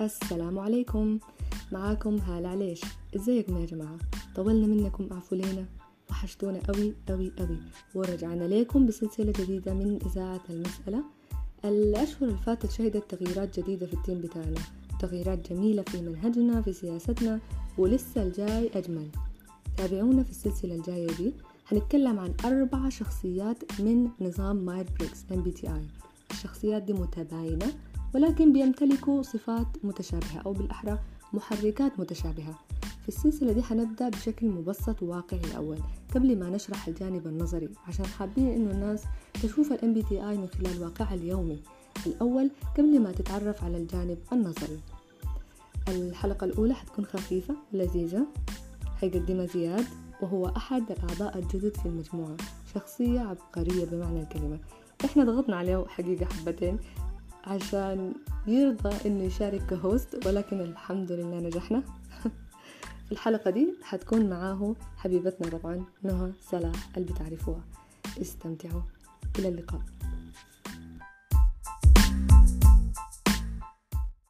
السلام عليكم، معاكم هلا عليش. ازيكم يا جماعة؟ طولنا منكم، اعفو لينا، وحشتونا قوي قوي قوي، ورجعنا لكم بسلسلة جديدة من إذاعة المسألة. الأشهر الفاتت شهدت تغييرات جديدة في التيم بتاعنا، تغييرات جميلة في منهجنا، في سياستنا، ولسه الجاي أجمل. تابعونا في السلسلة الجاية دي، هنتكلم عن 4 شخصيات من نظام ماير بريكس MBTI. الشخصيات دي متباينة ولكن بيمتلكوا صفات متشابهة، أو بالأحرى محركات متشابهة. في السلسلة دي هنبدأ بشكل مبسط وواقعي الأول قبل ما نشرح الجانب النظري، عشان حابين إنه الناس تشوف MBTI من خلال واقعها اليومي الأول قبل ما تتعرف على الجانب النظري. الحلقة الأولى هتكون خفيفة لذيذة، هيقدمها زياد وهو أحد الأعضاء الجدد في المجموعة، شخصية عبقرية بمعنى الكلمة. احنا ضغطنا عليه حقيقة حبتين عشان يرضى انه يشارك كهوست، ولكن الحمد لله نجحنا. في الحلقة دي هتكون معاه حبيبتنا طبعا نها صلاح اللي بتعرفوها. استمتعوا، الى اللقاء.